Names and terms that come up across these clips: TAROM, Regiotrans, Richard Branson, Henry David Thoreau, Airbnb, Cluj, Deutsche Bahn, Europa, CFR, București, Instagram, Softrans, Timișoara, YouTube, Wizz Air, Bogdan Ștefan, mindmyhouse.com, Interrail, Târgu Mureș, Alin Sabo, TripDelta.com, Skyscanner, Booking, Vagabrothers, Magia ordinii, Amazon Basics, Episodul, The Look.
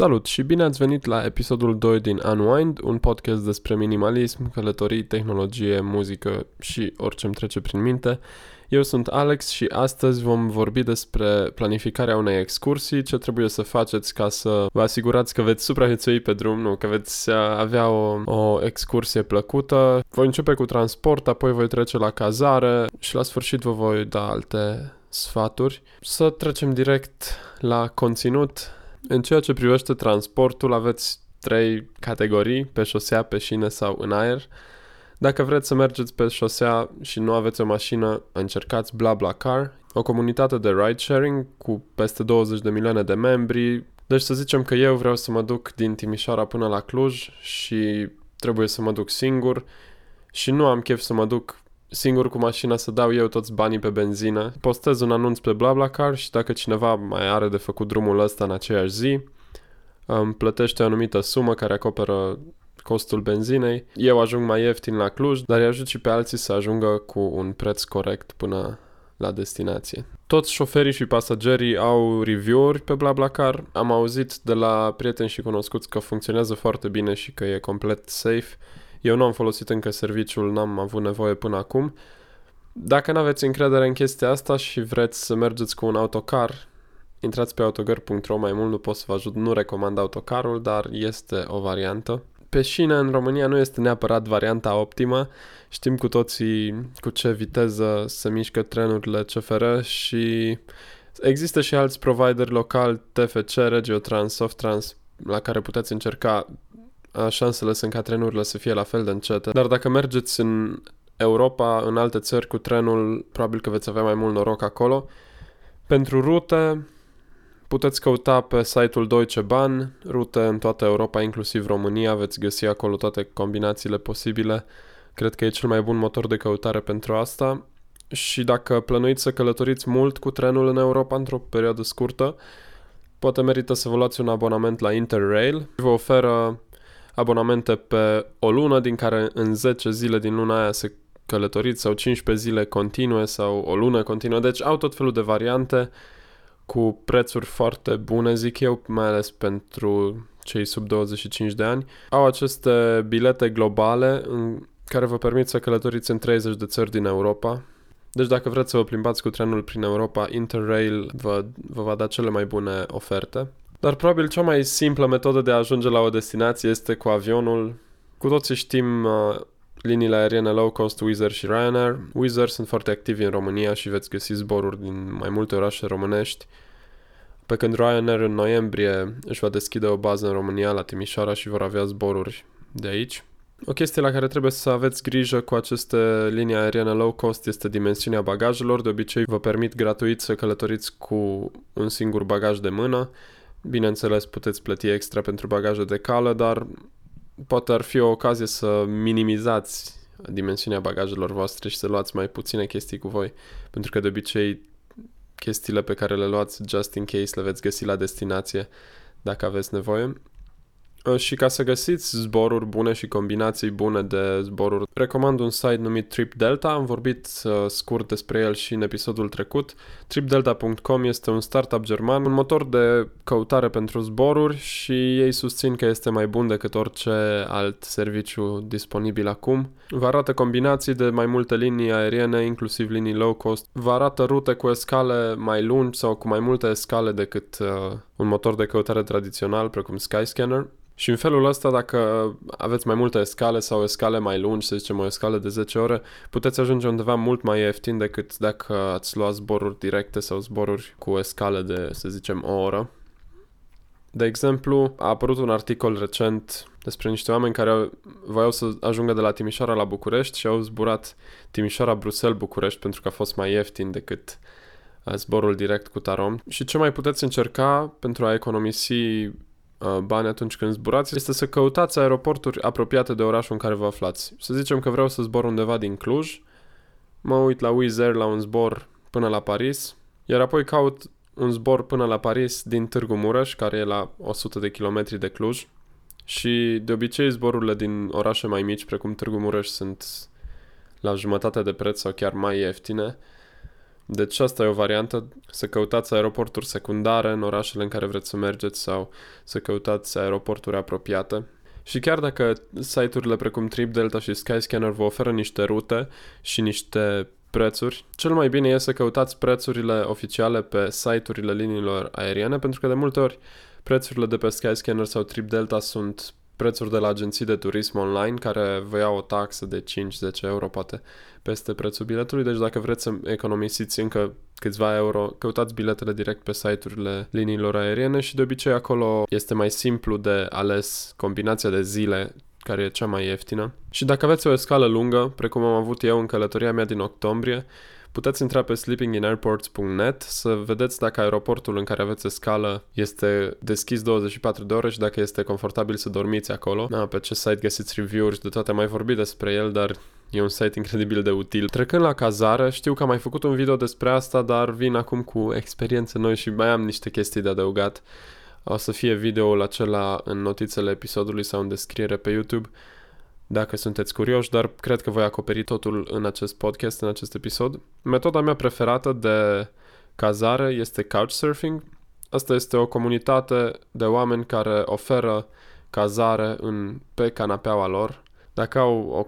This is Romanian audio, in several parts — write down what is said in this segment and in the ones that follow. Salut și bine ați venit la episodul 2 din Unwind, un podcast despre minimalism, călătorii, tehnologie, muzică și orice îmi trece prin minte. Eu sunt Alex și astăzi vom vorbi despre planificarea unei excursii, ce trebuie să faceți ca să vă asigurați că veți supraviețui pe drum, nu, că veți avea o excursie plăcută. Voi începe cu transport, apoi voi trece la cazare și la sfârșit vă voi da alte sfaturi. Să trecem direct la conținut. În ceea ce privește transportul, aveți 3 categorii: pe șosea, pe șine sau în aer. Dacă vreți să mergeți pe șosea și nu aveți o mașină, încercați BlaBlaCar, o comunitate de ride-sharing cu peste 20 de milioane de membri. Deci să zicem că eu vreau să mă duc din Timișoara până la Cluj și trebuie să mă duc singur și nu am chef să mă duc singur cu mașina, să dau eu toți banii pe benzină. Postez un anunț pe BlaBlaCar și dacă cineva mai are de făcut drumul ăsta în aceeași zi, îmi plătește o anumită sumă care acoperă costul benzinei. Eu ajung mai ieftin la Cluj, dar îi ajut și pe alții să ajungă cu un preț corect până la destinație. Toți șoferii și pasagerii au review-uri pe BlaBlaCar. Am auzit de la prieteni și cunoscuți că funcționează foarte bine și că e complet safe. Eu nu am folosit încă serviciul, n-am avut nevoie până acum. Dacă n-aveți încredere în chestia asta și vreți să mergeți cu un autocar, intrați pe autogari.ro, mai mult nu pot să vă ajut, nu recomand autocarul, dar este o variantă. Pe șină în România nu este neapărat varianta optimă, știm cu toții cu ce viteză se mișcă trenurile CFR și există și alți provideri locali, TFC, Regiotrans, Softrans, la care puteți încerca. Șansele sunt ca trenurile să fie la fel de încete. Dar dacă mergeți în Europa, în alte țări cu trenul, probabil că veți avea mai mult noroc acolo. Pentru rute, puteți căuta pe site-ul Deutsche Bahn rute în toată Europa, inclusiv România. Veți găsi acolo toate combinațiile posibile. Cred că e cel mai bun motor de căutare pentru asta. Și dacă plănuiți să călătoriți mult cu trenul în Europa într-o perioadă scurtă, poate merită să vă luați un abonament la Interrail. Vă oferă abonamente pe o lună, din care în 10 zile din luna aia se călătoriți, sau 15 zile continue sau o lună continuă. Deci au tot felul de variante cu prețuri foarte bune, zic eu, mai ales pentru cei sub 25 de ani. Au aceste bilete globale în care vă permit să călătoriți în 30 de țări din Europa. Deci dacă vreți să vă plimbați cu trenul prin Europa, Interrail vă va da cele mai bune oferte. Dar probabil cea mai simplă metodă de a ajunge la o destinație este cu avionul. Cu toții știm liniile aeriene low cost, Wizz Air și Ryanair. Wizz Air sunt foarte activi în România și veți găsi zboruri din mai multe orașe românești. Pe când Ryanair în noiembrie își va deschide o bază în România, la Timișoara, și vor avea zboruri de aici. O chestie la care trebuie să aveți grijă cu aceste linii aeriene low cost este dimensiunea bagajelor. De obicei vă permit gratuit să călătoriți cu un singur bagaj de mână. Bineînțeles, puteți plăti extra pentru bagaje de cală, dar poate ar fi o ocazie să minimizați dimensiunea bagajelor voastre și să luați mai puține chestii cu voi, pentru că de obicei chestiile pe care le luați just in case le veți găsi la destinație dacă aveți nevoie. Și ca să găsiți zboruri bune și combinații bune de zboruri, recomand un site numit TripDelta. Am vorbit scurt despre el și în episodul trecut. TripDelta.com este un startup german, un motor de căutare pentru zboruri și ei susțin că este mai bun decât orice alt serviciu disponibil acum. Vă arată combinații de mai multe linii aeriene, inclusiv linii low cost. Vă arată rute cu escale mai lungi sau cu mai multe escale decât un motor de căutare tradițional, precum Skyscanner. Și în felul ăsta, dacă aveți mai multe escale sau escale mai lungi, să zicem o escală de 10 ore, puteți ajunge undeva mult mai ieftin decât dacă ați luat zboruri directe sau zboruri cu escale de, să zicem, o oră. De exemplu, a apărut un articol recent despre niște oameni care voiau să ajungă de la Timișoara la București și au zburat Timișoara-Bruxelles-București pentru că a fost mai ieftin decât zborul direct cu TAROM. Și ce mai puteți încerca pentru a economisi bani atunci când zburați este să căutați aeroporturi apropiate de orașul în care vă aflați. Să zicem că vreau să zbor undeva din Cluj, mă uit la Wizz Air la un zbor până la Paris, iar apoi caut un zbor până la Paris din Târgu Mureș, care e la 100 de kilometri de Cluj, și de obicei zborurile din orașe mai mici, precum Târgu Mureș, sunt la jumătate de preț sau chiar mai ieftine. Deci asta e o variantă, să căutați aeroporturi secundare în orașele în care vreți să mergeți sau să căutați aeroporturi apropiate. Și chiar dacă site-urile precum TripDelta și Skyscanner vă oferă niște rute și niște prețuri, cel mai bine e să căutați prețurile oficiale pe site-urile liniilor aeriene, pentru că de multe ori prețurile de pe Skyscanner sau TripDelta sunt prețuri de la agenții de turism online care vă iau o taxă de 5-10 euro poate peste prețul biletului, deci dacă vreți să economisiți încă câțiva euro, căutați biletele direct pe site-urile liniilor aeriene și de obicei acolo este mai simplu de ales combinația de zile care e cea mai ieftină. Și dacă aveți o escală lungă, precum am avut eu în călătoria mea din octombrie, puteți intra pe sleepinginairports.net să vedeți dacă aeroportul în care aveți escală este deschis 24 de ore și dacă este confortabil să dormiți acolo. Pe ce site găsiți review-uri și de toate, am mai vorbit despre el, dar e un site incredibil de util. Trecând la cazare, știu că am mai făcut un video despre asta, dar vin acum cu experiențe noi și mai am niște chestii de adăugat. O să fie videoul acela în notițele episodului sau în descriere pe YouTube, dacă sunteți curioși, dar cred că voi acoperi totul în acest podcast, în acest episod. Metoda mea preferată de cazare este Couchsurfing. Asta este o comunitate de oameni care oferă cazare pe canapeaua lor. Dacă au o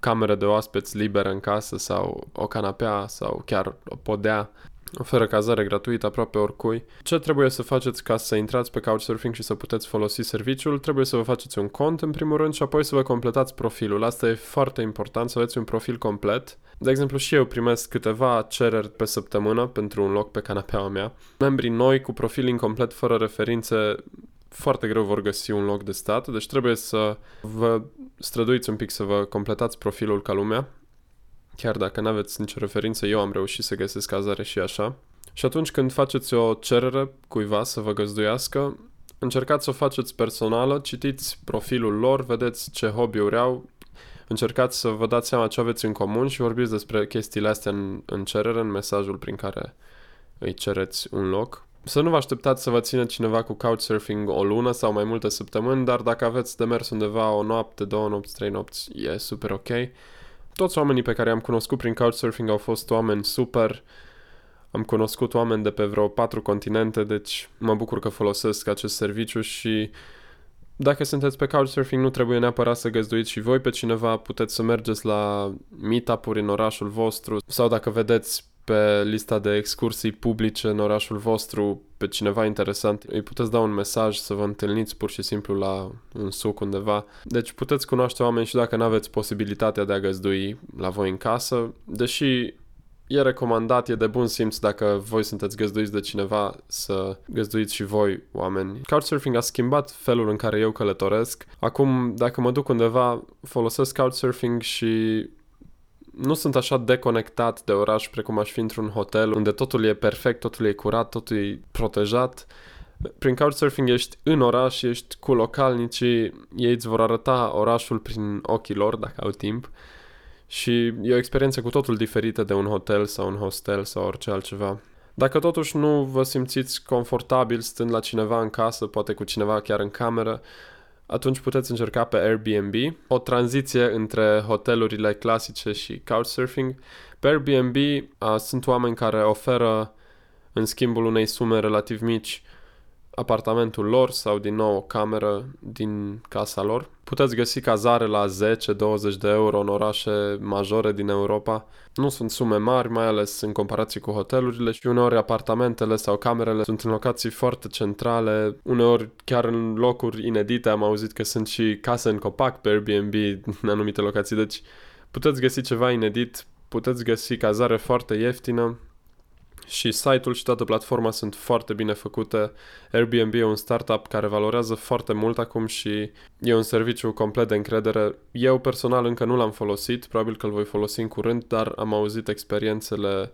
cameră de oaspeți liberă în casă sau o canapea sau chiar o podea, oferă cazare gratuită aproape oricui. Ce trebuie să faceți ca să intrați pe Couchsurfing și să puteți folosi serviciul? Trebuie să vă faceți un cont în primul rând și apoi să vă completați profilul. Asta e foarte important, să aveți un profil complet. De exemplu, și eu primesc câteva cereri pe săptămână pentru un loc pe canapeaua mea. Membrii noi cu profil incomplet, fără referințe, foarte greu vor găsi un loc de stat, deci trebuie să vă străduiți un pic să vă completați profilul ca lumea. Chiar dacă n-aveți nicio referință, eu am reușit să găsesc cazare și așa. Și atunci când faceți o cerere cuiva să vă găzduiască, încercați să o faceți personală, citiți profilul lor, vedeți ce hobby-uri au, încercați să vă dați seama ce aveți în comun și vorbiți despre chestiile astea în cerere, în mesajul prin care îi cereți un loc. Să nu vă așteptați să vă țină cineva cu couchsurfing o lună sau mai multe săptămâni, dar dacă aveți de mers undeva o noapte, 2 nopți, 3 nopți, e super ok. Toți oamenii pe care i-am cunoscut prin couchsurfing au fost oameni super. Am cunoscut oameni de pe vreo 4 continente, deci mă bucur că folosesc acest serviciu și dacă sunteți pe couchsurfing nu trebuie neapărat să găzduiți și voi pe cineva, puteți să mergeți la meet-up-uri în orașul vostru sau dacă vedeți pe lista de excursii publice în orașul vostru pe cineva interesant, îi puteți da un mesaj să vă întâlniți pur și simplu la un suc undeva. Deci puteți cunoaște oameni și dacă nu aveți posibilitatea de a găzdui la voi în casă, deși e recomandat, e de bun simț dacă voi sunteți găzduiți de cineva să găzduiți și voi oameni. Couchsurfing a schimbat felul în care eu călătoresc. Acum, dacă mă duc undeva, folosesc couchsurfing și nu sunt așa deconectat de oraș precum aș fi într-un hotel unde totul e perfect, totul e curat, totul e protejat. Prin couchsurfing ești în oraș, ești cu localnicii, ei îți vor arăta orașul prin ochii lor dacă au timp și e o experiență cu totul diferită de un hotel sau un hostel sau orice altceva. Dacă totuși nu vă simțiți confortabil stând la cineva în casă, poate cu cineva chiar în cameră, atunci puteți încerca pe Airbnb, o tranziție între hotelurile clasice și couchsurfing. Pe Airbnb sunt oameni care oferă, în schimbul unei sume relativ mici, apartamentul lor sau din nou o cameră din casa lor. Puteți găsi cazare la 10-20 de euro în orașe majore din Europa. Nu sunt sume mari, mai ales în comparație cu hotelurile și uneori apartamentele sau camerele sunt în locații foarte centrale, uneori chiar în locuri inedite. Am auzit că sunt și case în copac pe Airbnb în anumite locații, deci puteți găsi ceva inedit, puteți găsi cazare foarte ieftină. Și site-ul și toată platforma sunt foarte bine făcute. Airbnb e un startup care valorează foarte mult acum și e un serviciu complet de încredere. Eu personal încă nu l-am folosit, probabil că îl voi folosi în curând, dar am auzit experiențele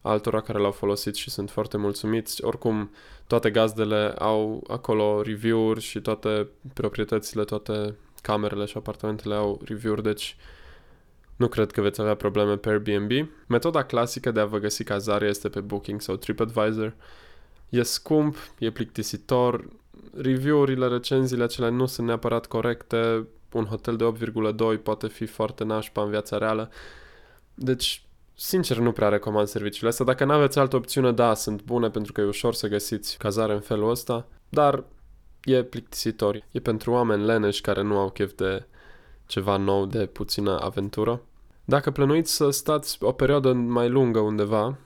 altora care l-au folosit și sunt foarte mulțumiți. Oricum, toate gazdele au acolo review-uri și toate proprietățile, toate camerele și apartamentele au review-uri, deci nu cred că veți avea probleme pe Airbnb. Metoda clasică de a vă găsi cazare este pe Booking sau TripAdvisor. E scump, e plictisitor, review-urile, recenziile acelea nu sunt neapărat corecte, un hotel de 8,2 poate fi foarte nașpa în viața reală. Deci Sincer, nu prea recomand serviciile astea. Dacă n-aveți altă opțiune, da, sunt bune pentru că e ușor să găsiți cazare în felul ăsta, dar e plictisitor. E pentru oameni leneși care nu au chef de ceva nou, de puțină aventură. Dacă plănuiți să stați o perioadă mai lungă undeva,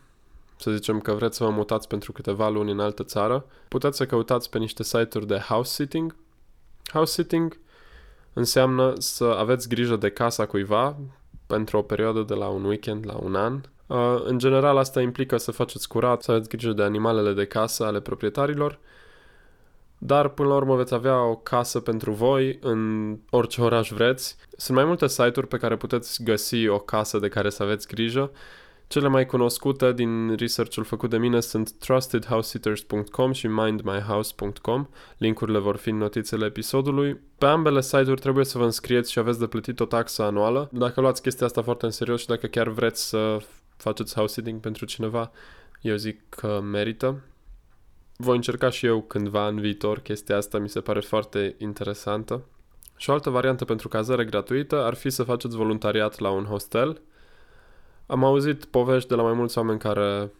să zicem că vreți să vă mutați pentru câteva luni în altă țară, puteți să căutați pe niște site-uri de house sitting. House sitting înseamnă să aveți grijă de casa cuiva pentru o perioadă de la un weekend la un an. În general, asta implică să faceți curat, să aveți grijă de animalele de casă ale proprietarilor, dar până la urmă veți avea o casă pentru voi în orice oraș vreți. Sunt mai multe site-uri pe care puteți găsi o casă de care să aveți grijă. Cele mai cunoscute din research-ul făcut de mine sunt trustedhousesitters.com și mindmyhouse.com. Linkurile vor fi în notițele episodului. Pe ambele site-uri trebuie să vă înscrieți și aveți de plătit o taxă anuală. Dacă luați chestia asta foarte în serios și dacă chiar vreți să faceți house sitting pentru cineva, eu zic că merită. Voi încerca și eu cândva în viitor chestia asta, mi se pare foarte interesantă. Și o altă variantă pentru cazare gratuită ar fi să faceți voluntariat la un hostel. Am auzit povești de la mai mulți oameni care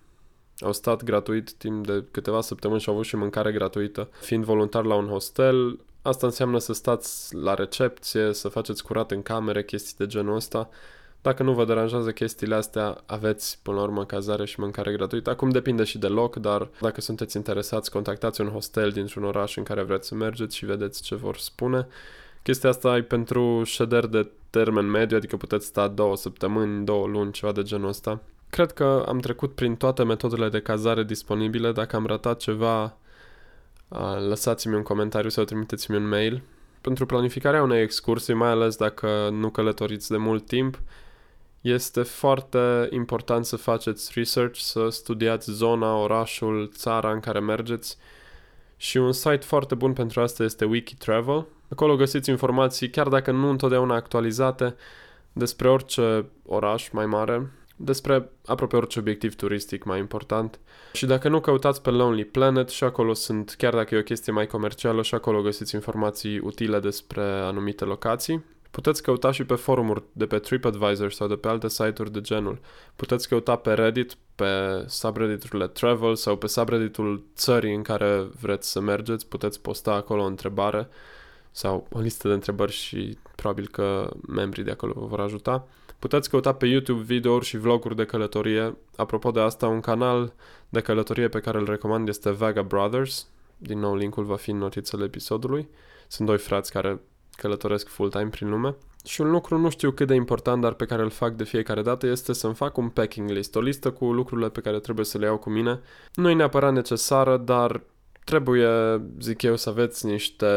au stat gratuit timp de câteva săptămâni și au avut și mâncare gratuită. Fiind voluntar la un hostel, asta înseamnă să stați la recepție, să faceți curat în camere, chestii de genul ăsta. Dacă nu vă deranjează chestiile astea, aveți până la urmă cazare și mâncare gratuită. Acum depinde și de loc, dar dacă sunteți interesați, contactați un hostel dintr-un oraș în care vreți să mergeți și vedeți ce vor spune. Chestia asta e pentru șederi de termen mediu, adică puteți sta 2 săptămâni, 2 luni, ceva de genul ăsta. Cred că am trecut prin toate metodele de cazare disponibile. Dacă am ratat ceva, lăsați-mi un comentariu sau trimiteți-mi un mail. Pentru planificarea unei excursii, mai ales dacă nu călătoriți de mult timp, este foarte important să faceți research, să studiați zona, orașul, țara în care mergeți. Și un site foarte bun pentru asta este Wikitravel. Acolo găsiți informații, chiar dacă nu întotdeauna actualizate, despre orice oraș mai mare, despre aproape orice obiectiv turistic mai important. Și dacă nu, căutați pe Lonely Planet și acolo sunt, chiar dacă e o chestie mai comercială, și acolo găsiți informații utile despre anumite locații. Puteți căuta și pe forumuri de pe TripAdvisor sau de pe alte site-uri de genul. Puteți căuta pe Reddit, pe subredditurile travel sau pe subredditul țării în care vreți să mergeți. Puteți posta acolo o întrebare sau o listă de întrebări și probabil că membrii de acolo vă vor ajuta. Puteți căuta pe YouTube video-uri și vloguri de călătorie. Apropo de asta, un canal de călătorie pe care îl recomand este Vagabrothers. Din nou, linkul va fi în notițele episodului. Sunt 2 frați care călătoresc full-time prin lume. Și un lucru, nu știu cât de important, dar pe care îl fac de fiecare dată, este să-mi fac un packing list, o listă cu lucrurile pe care trebuie să le iau cu mine. Nu e neapărat necesară, dar trebuie, zic eu, să aveți niște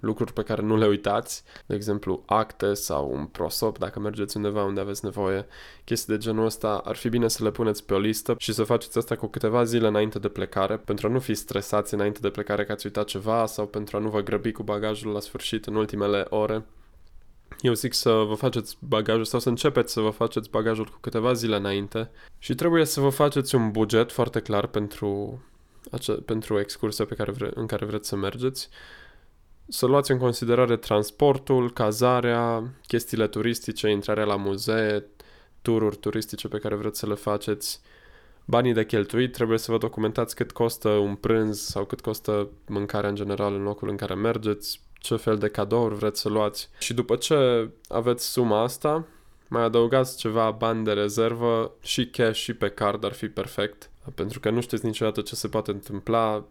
lucruri pe care nu le uitați, de exemplu acte sau un prosop dacă mergeți undeva unde aveți nevoie. Chestii de genul ăsta ar fi bine să le puneți pe o listă și să faceți asta cu câteva zile înainte de plecare, pentru a nu fi stresați înainte de plecare că ați uitat ceva sau pentru a nu vă grăbi cu bagajul la sfârșit în ultimele ore. Eu zic să vă faceți bagajul sau să începeți să vă faceți bagajul cu câteva zile înainte și trebuie să vă faceți un buget foarte clar pentru excursia în care vreți să mergeți. Să luați în considerare transportul, cazarea, chestiile turistice, intrarea la muzee, tururi turistice pe care vreți să le faceți, banii de cheltuit, trebuie să vă documentați cât costă un prânz sau cât costă mâncarea în general în locul în care mergeți, ce fel de cadouri vreți să luați. Și după ce aveți suma asta, mai adăugați ceva bani de rezervă, și cash și pe card ar fi perfect, pentru că nu știți niciodată ce se poate întâmpla,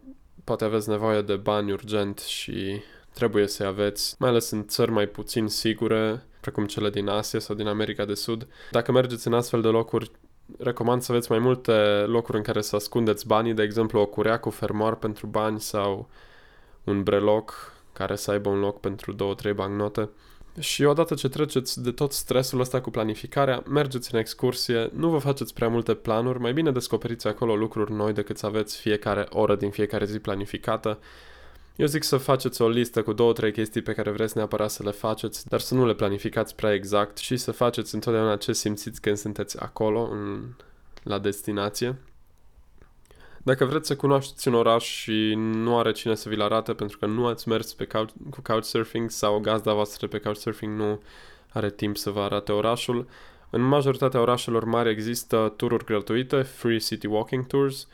poate aveți nevoie de bani urgent și trebuie să-i aveți, mai ales în țări mai puțin sigure, precum cele din Asia sau din America de Sud. Dacă mergeți în astfel de locuri, recomand să aveți mai multe locuri în care să ascundeți banii, de exemplu o curea cu fermoar pentru bani sau un breloc care să aibă un loc pentru 2-3 bancnote. Și odată ce treceți de tot stresul ăsta cu planificarea, mergeți în excursie, nu vă faceți prea multe planuri, mai bine descoperiți acolo lucruri noi decât să aveți fiecare oră din fiecare zi planificată. Eu zic să faceți o listă cu 2-3 chestii pe care vreți neapărat să le faceți, dar să nu le planificați prea exact și să faceți întotdeauna ce simțiți când sunteți acolo, la destinație. Dacă vreți să cunoașteți un oraș și nu are cine să vi-l arate pentru că nu ați mers cu Couchsurfing sau gazda voastră pe Couchsurfing nu are timp să vă arate orașul, În majoritatea orașelor mari există tururi gratuite, free city walking tours.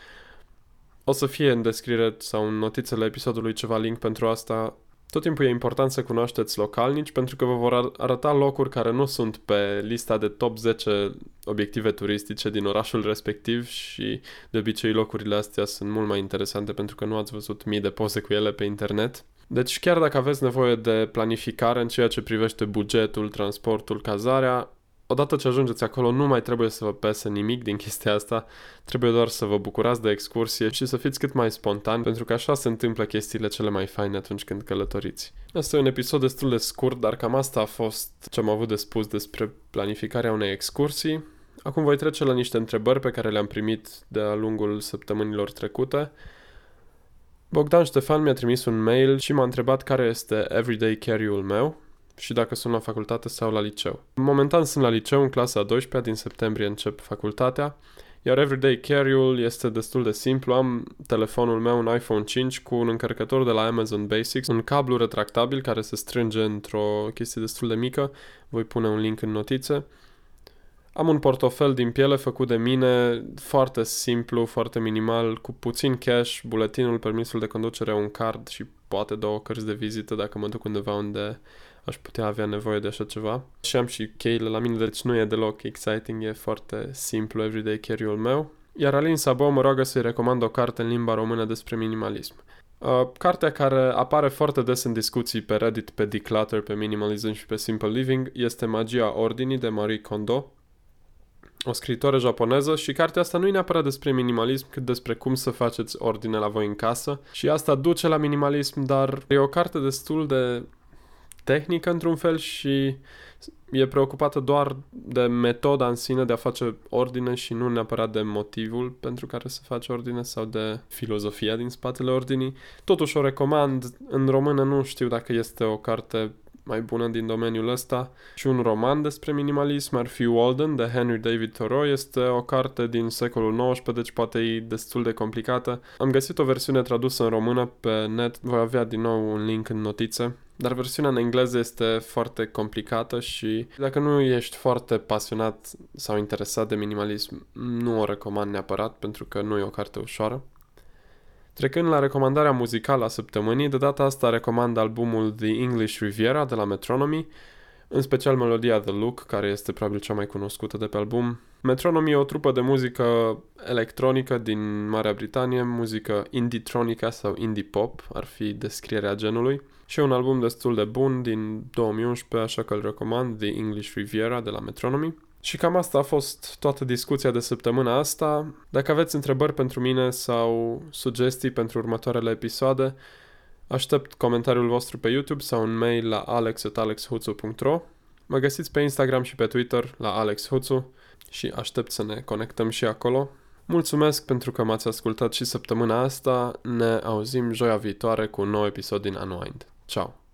O să fie în descriere sau în notițele episodului ceva link pentru asta. Tot timpul e important să cunoașteți localnici pentru că vă vor arăta locuri care nu sunt pe lista de top 10 obiective turistice din orașul respectiv și de obicei locurile astea sunt mult mai interesante pentru că nu ați văzut mii de poze cu ele pe internet. Deci chiar dacă aveți nevoie de planificare în ceea ce privește bugetul, transportul, cazarea, odată ce ajungeți acolo nu mai trebuie să vă pese nimic din chestia asta, trebuie doar să vă bucurați de excursie și să fiți cât mai spontani, pentru că așa se întâmplă chestiile cele mai faine atunci când călătoriți. Asta e un episod destul de scurt, dar cam asta a fost ce am avut de spus despre planificarea unei excursii. Acum voi trece la niște întrebări pe care le-am primit de-a lungul săptămânilor trecute. Bogdan Ștefan mi-a trimis un mail și m-a întrebat care este everyday carry-ul meu și dacă sunt la facultate sau la liceu. Momentan sunt la liceu, în clasa a 12-a, din septembrie încep facultatea, iar everyday carry-ul este destul de simplu. Am telefonul meu, un iPhone 5 cu un încărcător de la Amazon Basics, un cablu retractabil care se strânge într-o chestie destul de mică, voi pune un link în notițe. Am un portofel din piele făcut de mine, foarte simplu, foarte minimal, cu puțin cash, buletinul, permisul de conducere, un card și poate două cărți de vizită dacă mă duc undeva unde aș putea avea nevoie de așa ceva. Și am și cheile la mine, deci nu e deloc exciting, e foarte simplu everyday carry-ul meu. Iar Alin Sabo mă roagă să-i recomand o carte în limba română despre minimalism. Cartea care apare foarte des în discuții pe Reddit, pe Declutter, pe Minimalism și pe Simple Living este Magia ordinii de Marie Kondo, o scriitoare japoneză, și cartea asta nu e neapărat despre minimalism, cât despre cum să faceți ordine la voi în casă. Și asta duce la minimalism, dar e o carte destul de tehnică într-un fel și e preocupată doar de metoda în sine de a face ordine și nu neapărat de motivul pentru care se face ordine sau de filozofia din spatele ordinii. Totuși o recomand. În română nu știu dacă este o carte mai bună din domeniul ăsta. Și un roman despre minimalism ar fi Walden de Henry David Thoreau. Este o carte din secolul XIX, deci poate e destul de complicată. Am găsit o versiune tradusă în română pe net, voi avea din nou un link în notițe. Dar versiunea în engleză este foarte complicată și dacă nu ești foarte pasionat sau interesat de minimalism, nu o recomand neapărat pentru că nu e o carte ușoară. Trecând la recomandarea muzicală a săptămânii, de data asta recomand albumul The English Riviera de la Metronomy, în special melodia The Look, care este probabil cea mai cunoscută de pe album. Metronomy e o trupă de muzică electronică din Marea Britanie, muzică indie-tronica sau indie-pop, ar fi descrierea genului. Și e un album destul de bun din 2011, așa că îl recomand, The English Riviera de la Metronomy. Și cam asta a fost toată discuția de săptămâna asta. Dacă aveți întrebări pentru mine sau sugestii pentru următoarele episoade, aștept comentariul vostru pe YouTube sau un mail la alex@alexhuțu.ro. Mă găsiți pe Instagram și pe Twitter la alexhuțu și aștept să ne conectăm și acolo. Mulțumesc pentru că m-ați ascultat și săptămâna asta. Ne auzim joia viitoare cu un nou episod din Unwind. Ciao!